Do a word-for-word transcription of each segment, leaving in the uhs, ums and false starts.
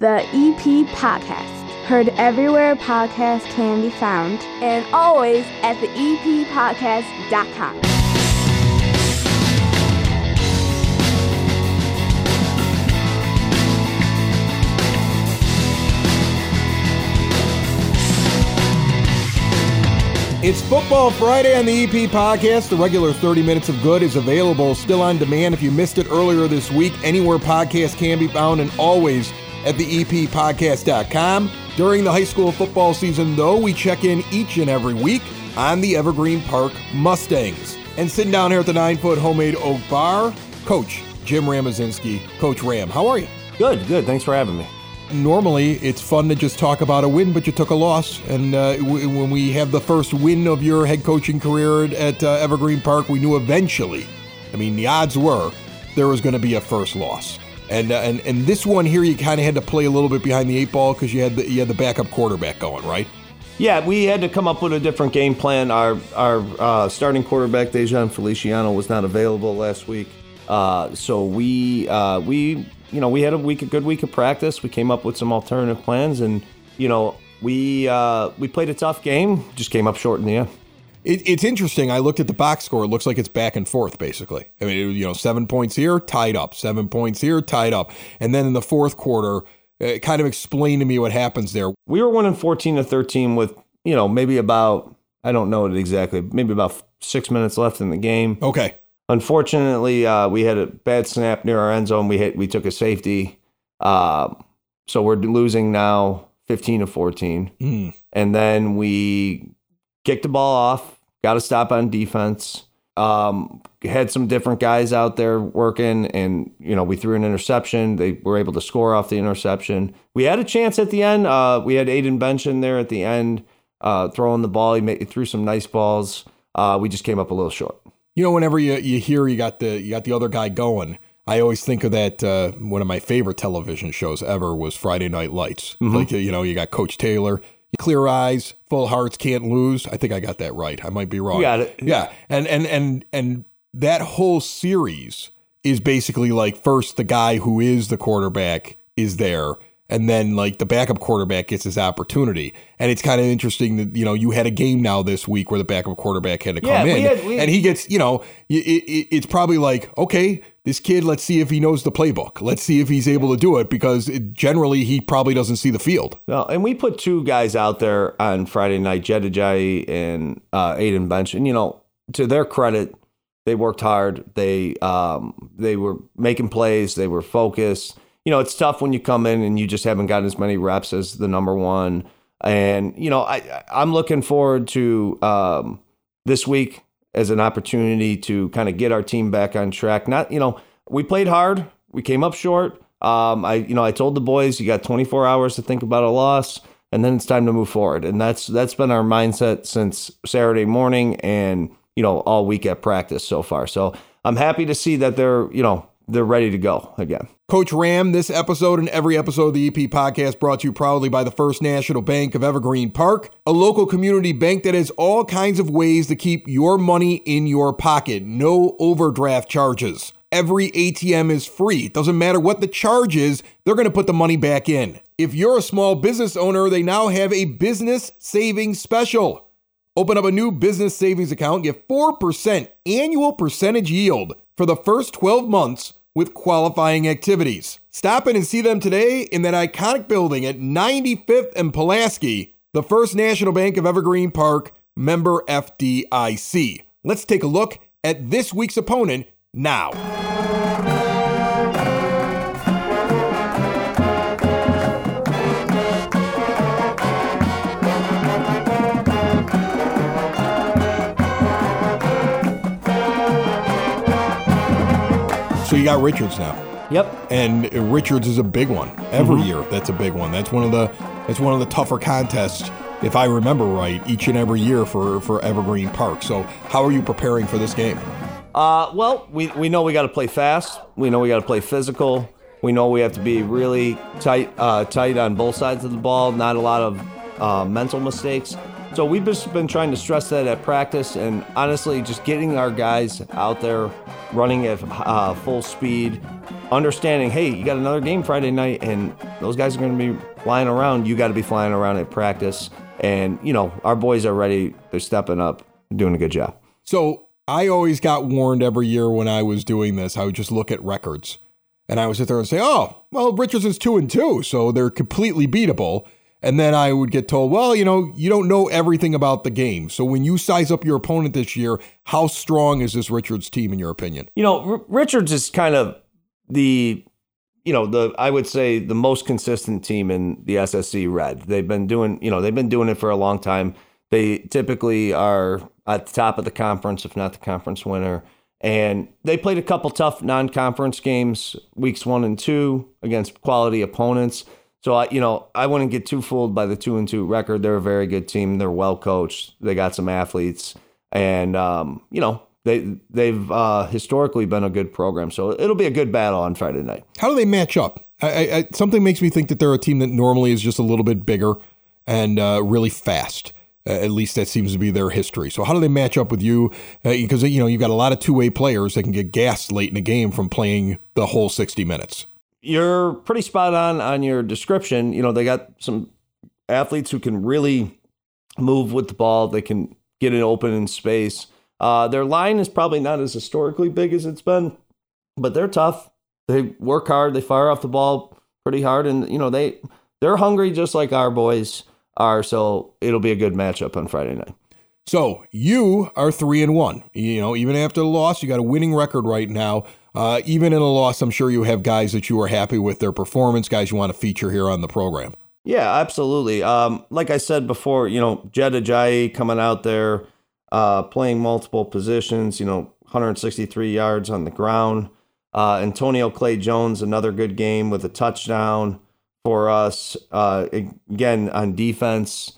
The E P Podcast, heard everywhere podcasts can be found, and always at the E P podcast dot com. It's Football Friday on the E P Podcast. The regular thirty minutes of good is available, still on demand if you missed it earlier this week. Anywhere podcasts can be found and always at the E P podcast dot com. During the high school football season, though, we check in each and every week on the Evergreen Park Mustangs. And sitting down here at the nine-foot homemade oak bar, Coach Jim Ramazinski. Coach Ram, how are you? Good, good. Thanks for having me. Normally, it's fun to just talk about a win, but you took a loss. And uh, w- when we have the first win of your head coaching career at uh, Evergreen Park, we knew eventually, I mean, the odds were there was going to be a first loss. And, uh, and and this one here, you kind of had to play a little bit behind the eight ball because you had the, you had the backup quarterback going, right? Yeah, we had to come up with a different game plan. Our our uh, starting quarterback, Dejan Feliciano, was not available last week, uh, so we uh, we you know we had a week a good week of practice. We came up with some alternative plans, and you know we uh, we played a tough game, just came up short in the end. It, it's interesting. I looked at the box score. It looks like it's back and forth, basically. I mean, it, you know, seven points here, tied up. Seven points here, tied up. And then in the fourth quarter, it kind of explained to me what happens there. We were winning fourteen to thirteen with, you know, maybe about, I don't know it exactly, maybe about six minutes left in the game. Okay. Unfortunately, uh, we had a bad snap near our end zone. We hit, we took a safety. Uh, so we're losing now fifteen to fourteen. Mm. And then we kicked the ball off, got a stop on defense, um, had some different guys out there working, and, you know, we threw an interception. They were able to score off the interception. We had a chance at the end. Uh, we had Aiden Bench in there at the end uh, throwing the ball. He, made, he threw some nice balls. Uh, we just came up a little short. You know, whenever you, you hear you got the you got the other guy going, I always think of that. Uh, one of my favorite television shows ever was Friday Night Lights. Mm-hmm. Like, you know, you got Coach Taylor. Clear eyes, full hearts, can't lose. I think I got that right. I might be wrong. You got it. Yeah. And and and and that whole series is basically like first the guy who is the quarterback is there, and then like the backup quarterback gets his opportunity. And it's kind of interesting that, you know, you had a game now this week where the backup quarterback had to come yeah, in we had, we had, and he gets, you know, it, it, it's probably like, okay, this kid, let's see if he knows the playbook. Let's see if he's able to do it, because it, generally he probably doesn't see the field. Well, and we put two guys out there on Friday night, Jed Ajayi and uh, Aiden Bench. And, you know, to their credit, they worked hard. They um, they were making plays. They were focused. You know, it's tough when you come in and you just haven't gotten as many reps as the number one. And, you know, I, I'm looking forward to um, this week as an opportunity to kind of get our team back on track. Not, you know, we played hard. We came up short. Um, I, you know, I told the boys, you got twenty-four hours to think about a loss, and then it's time to move forward. And that's, that's been our mindset since Saturday morning and, you know, all week at practice so far. So I'm happy to see that they're, you know, they're ready to go again. Coach Ram, this episode and every episode of the E P Podcast brought to you proudly by the First National Bank of Evergreen Park, a local community bank that has all kinds of ways to keep your money in your pocket. No overdraft charges. Every A T M is free. It doesn't matter what the charge is, they're going to put the money back in. If you're a small business owner, they now have a business savings special. Open up a new business savings account, get four percent annual percentage yield for the first twelve months with qualifying activities. Stop in and see them today in that iconic building at ninety-fifth and Pulaski, the First National Bank of Evergreen Park, member F D I C. Let's take a look at this week's opponent now. So you got Richards now. Yep. And Richards is a big one. Every mm-hmm. year, that's a big one. That's one of the that's one of the tougher contests, if I remember right, each and every year for, for Evergreen Park. So how are you preparing for this game? Uh, well, we, we know we got to play fast. We know we got to play physical. We know we have to be really tight uh, tight on both sides of the ball, not a lot of uh, mental mistakes. So we've just been trying to stress that at practice, and honestly, just getting our guys out there running at uh, full speed, understanding, hey, you got another game Friday night, and those guys are going to be flying around. You got to be flying around at practice. And, you know, our boys are ready. They're stepping up, doing a good job. So I always got warned every year when I was doing this. I would just look at records. And I would sit there and say, oh, well, Richards is two and two, so they're completely beatable. And then I would get told, well, you know, you don't know everything about the game. So when you size up your opponent this year, how strong is this Richards team in your opinion? You know, R- Richards is kind of the, you know, the I would say the most consistent team in the S S C Red. They've been doing, you know, they've been doing it for a long time. They typically are at the top of the conference, if not the conference winner. And they played a couple tough non-conference games, weeks one and two, against quality opponents. So, I, you know, I wouldn't get too fooled by the two and two record. They're a very good team. They're well coached. They got some athletes. And, um, you know, they, they've uh, historically been a good program. So it'll be a good battle on Friday night. How do they match up? I, I, something makes me think that they're a team that normally is just a little bit bigger and uh, really fast. Uh, at least that seems to be their history. So how do they match up with you? Because, uh, you know, you've got a lot of two-way players that can get gassed late in a game from playing the whole sixty minutes. You're pretty spot on on your description. You know, they got some athletes who can really move with the ball. They can get it open in space. Uh, their line is probably not as historically big as it's been, but they're tough. They work hard. They fire off the ball pretty hard. And, you know, they, they're hungry just like our boys are, so it'll be a good matchup on Friday night. So you are three and one. You know, even after the loss, you got a winning record right now. Uh, even in a loss, I'm sure you have guys that you are happy with their performance, guys you want to feature here on the program. Yeah, absolutely. Um, like I said before, you know, Jed Ajayi coming out there, uh, playing multiple positions, you know, one hundred sixty-three yards on the ground. Uh, Antonio Clay Jones, another good game with a touchdown for us. Uh, again, on defense,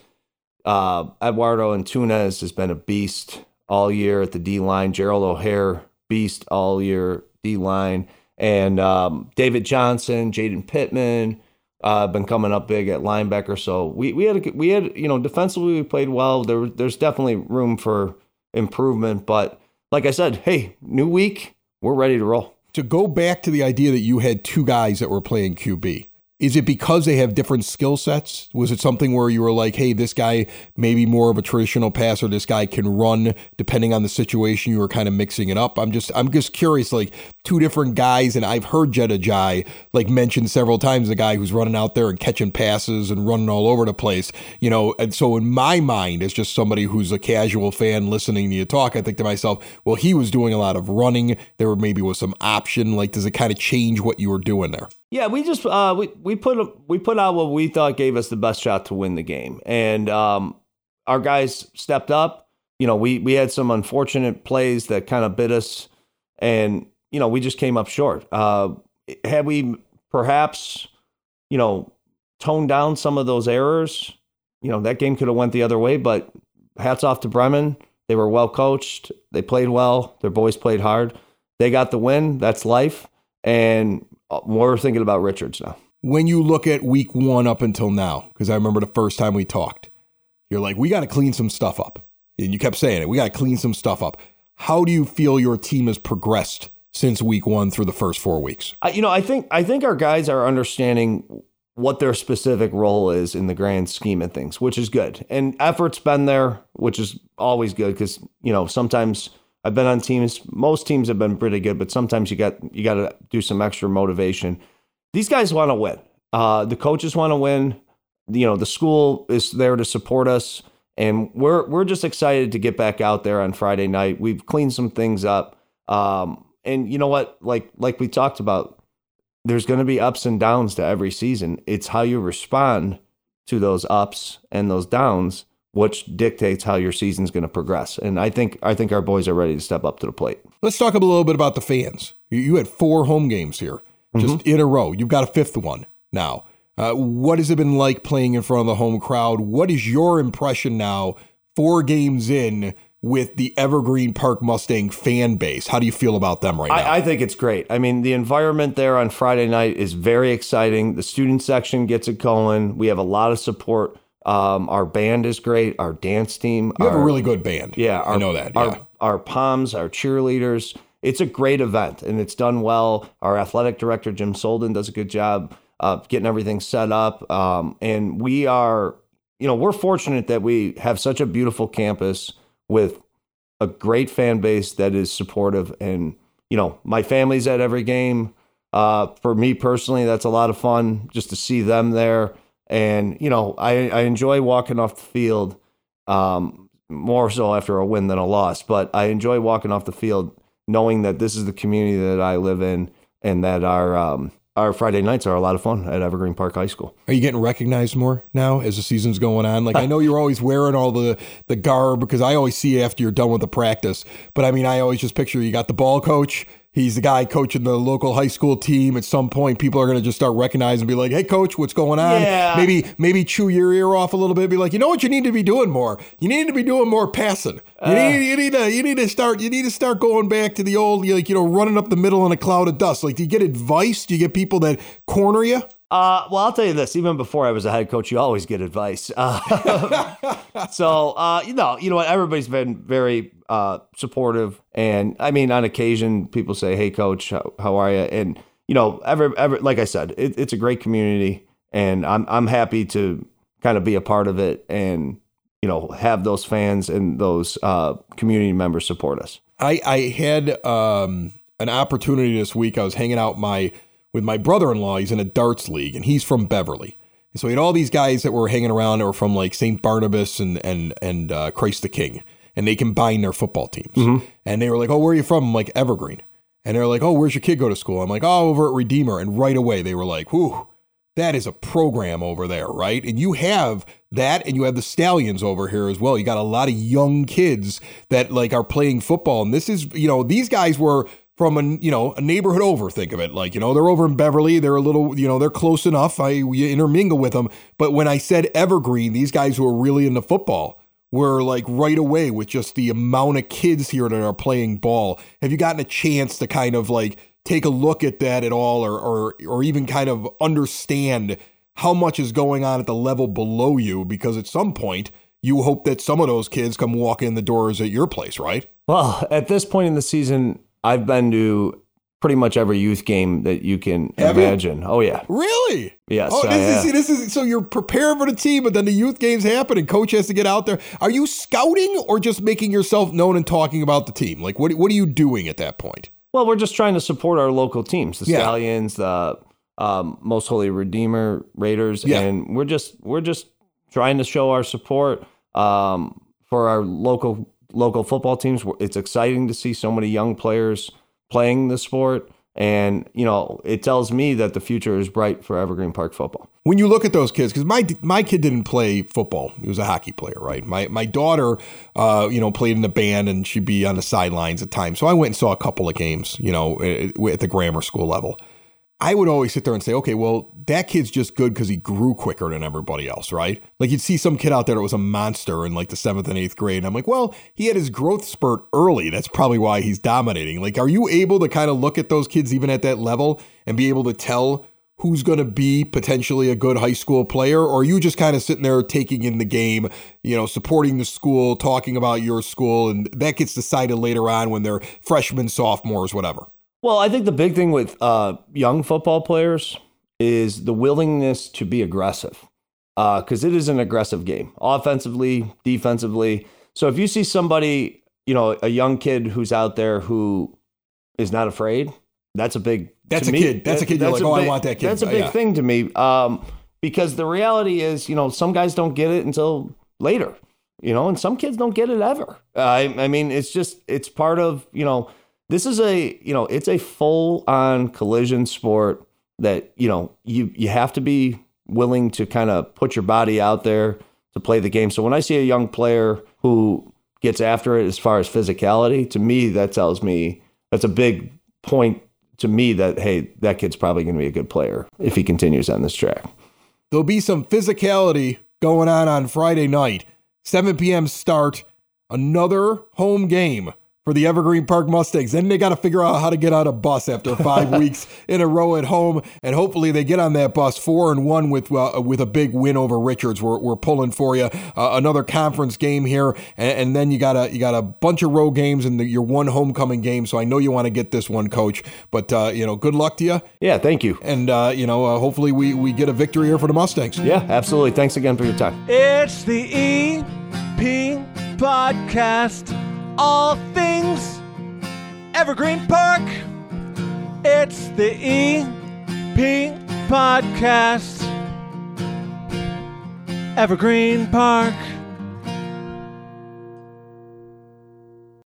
uh, Eduardo Antunes has been a beast all year at the D-line. Gerald O'Hare, beast all year D-line. And um, David Johnson, Jaden Pittman, uh, been coming up big at linebacker. So we we had, a, we had you know, defensively we played well. There There's definitely room for improvement. But like I said, hey, new week, we're ready to roll. To go back to the idea that you had two guys that were playing Q B, is it because they have different skill sets? Was it something where you were like, hey, this guy may be more of a traditional passer, this guy can run, depending on the situation, you were kind of mixing it up? I'm just I'm just curious, like two different guys, and I've heard Jed Ajayi like mentioned several times, the guy who's running out there and catching passes and running all over the place, you know, and so in my mind, as just somebody who's a casual fan listening to you talk, I think to myself, well, he was doing a lot of running, there maybe was some option, like does it kind of change what you were doing there? Yeah, we just uh, we we put a, we put out what we thought gave us the best shot to win the game, and um, our guys stepped up. You know, we we had some unfortunate plays that kind of bit us, and you know, we just came up short. Uh, had we perhaps, you know, toned down some of those errors, you know, that game could have went the other way. But hats off to Bremen; they were well coached, they played well, their boys played hard, they got the win. That's life, and we're thinking about Richards now. When you look at week one up until now, because I remember the first time we talked, you're like, we got to clean some stuff up. And you kept saying it, we got to clean some stuff up. How do you feel your team has progressed since week one through the first four weeks? I, you know, I think I think our guys are understanding what their specific role is in the grand scheme of things, which is good. And effort's been there, which is always good because, you know, sometimes I've been on teams, most teams have been pretty good, but sometimes you got you got to do some extra motivation. These guys want to win. Uh, the coaches want to win. You know, the school is there to support us, and we're we're just excited to get back out there on Friday night. We've cleaned some things up, um, and you know what? Like like we talked about, there's going to be ups and downs to every season. It's how you respond to those ups and those downs, which dictates how your season's going to progress. And I think I think our boys are ready to step up to the plate. Let's talk a little bit about the fans. You had four home games here, just mm-hmm. in a row. You've got a fifth one now. Uh, what has it been like playing in front of the home crowd? What is your impression now, four games in, with the Evergreen Park Mustang fan base? How do you feel about them right now? I, I think it's great. I mean, the environment there on Friday night is very exciting. The student section gets it going. We have a lot of support. Um, our band is great. Our dance team. You have our, a really good band. Yeah. Our, I know that. Yeah. Our, our P O Ms, our cheerleaders. it's a great event and it's done well. Our athletic director, Jim Solden, does a good job uh, getting everything set up. Um, and we are, you know, we're fortunate that we have such a beautiful campus with a great fan base that is supportive. And, you know, my family's at every game. Uh, for me personally, that's a lot of fun just to see them there. And, you know, I, I enjoy walking off the field um, more so after a win than a loss. But I enjoy walking off the field knowing that this is the community that I live in and that our um, our Friday nights are a lot of fun at Evergreen Park High School. Are you getting recognized more now as the season's going on? Like, I know you're always wearing all the, the garb, because I always see you after you're done with the practice. But, I mean, I always just picture you got the ball coach. He's the guy coaching the local high school team. At some point, people are going to just start recognizing and be like, hey, coach, what's going on? Yeah. Maybe maybe chew your ear off a little bit. Be like, you know what you need to be doing more? You need to be doing more passing. You, uh, need, you, need, to, you need to start You need to start going back to the old, like, you know, running up the middle in a cloud of dust. Like, do you get advice? Do you get people that corner you? Uh, well, I'll tell you this. Even before I was a head coach, you always get advice. Uh, so, uh, you know, you know what? Everybody's been very uh, supportive. And I mean, on occasion, people say, hey, coach, how, how are you? And, you know, every, every, like I said, it, it's a great community. And I'm I'm happy to kind of be a part of it and, you know, have those fans and those uh, community members support us. I, I had um, an opportunity this week. I was hanging out my with my brother-in-law. He's in a darts league, and he's from Beverly. And so he had all these guys that were hanging around that were from, like, Saint Barnabas and and and uh, Christ the King, and they combined their football teams. Mm-hmm. And they were like, oh, where are you from? I'm like, Evergreen. And they're like, oh, where's your kid go to school? I'm like, oh, over at Redeemer. And right away, they were like, whew, that is a program over there, right? And you have that, and you have the Stallions over here as well. You got a lot of young kids that, like, are playing football. And this is, you know, these guys were from a, you know, a neighborhood over, think of it like, you know, they're over in Beverly. They're a little, you know, they're close enough. I you intermingle with them. But when I said Evergreen, these guys who are really into football were like right away with just the amount of kids here that are playing ball. Have you gotten a chance to kind of like take a look at that at all, or, or, or even kind of understand how much is going on at the level below you? Because at some point you hope that some of those kids come walk in the doors at your place, right? Well, at this point in the season, I've been to pretty much every youth game that you can Have imagine. You? Oh, yeah. Really? Yes. Oh, this I, is, yeah. see, this is, so you're preparing for the team, but then the youth games happen and coach has to get out there. Are you scouting or just making yourself known and talking about the team? Like, what what are you doing at that point? Well, we're just trying to support our local teams, the yeah. Stallions, the um, Most Holy Redeemer Raiders. Yeah. And we're just we're just trying to show our support um, for our local local football teams. It's exciting to see so many young players playing the sport. And, you know, it tells me that the future is bright for Evergreen Park football. When you look at those kids, because my my kid didn't play football. He was a hockey player, right? My my daughter, uh, you know, played in the band and she'd be on the sidelines at times. So I went and saw a couple of games, you know, at the grammar school level. I would always sit there and say, okay, well, that kid's just good because he grew quicker than everybody else, right? Like, you'd see some kid out there that was a monster in like the seventh and eighth grade. And I'm like, well, he had his growth spurt early. That's probably why he's dominating. Like, are you able to kind of look at those kids even at that level and be able to tell who's going to be potentially a good high school player? Or are you just kind of sitting there taking in the game, you know, supporting the school, talking about your school, and that gets decided later on when they're freshmen, sophomores, whatever? Well, I think the big thing with uh, young football players is the willingness to be aggressive, because uh, it is an aggressive game, offensively, defensively. So if you see somebody, you know, a young kid who's out there who is not afraid, that's a big that's a me, kid. That's that, a kid. You're like, oh, big, I want that kid. That's a big yeah. thing to me, um, because the reality is, you know, some guys don't get it until later, you know, and some kids don't get it ever. Uh, I, I mean, it's just it's part of, you know. This is a, you know, it's a full on collision sport that, you know, you, you have to be willing to kind of put your body out there to play the game. So when I see a young player who gets after it as far as physicality, to me, that tells me that's a big point to me that, hey, that kid's probably going to be a good player if he continues on this track. There'll be some physicality going on on Friday night, seven p.m. start, another home game for the Evergreen Park Mustangs. Then they got to figure out how to get on a bus after five weeks in a row at home, and hopefully they get on that bus four and one with uh, with a big win over Richards. We're we're pulling for you. Uh, another conference game here, and, and then you got a you got a bunch of road games and the, your one homecoming game. So I know you want to get this one, Coach. But uh, you know, good luck to you. Yeah, thank you. And uh, you know, uh, hopefully we we get a victory here for the Mustangs. Yeah, absolutely. Thanks again for your time. It's the E P Podcast. All things Evergreen Park. It's the E P Podcast. Evergreen Park.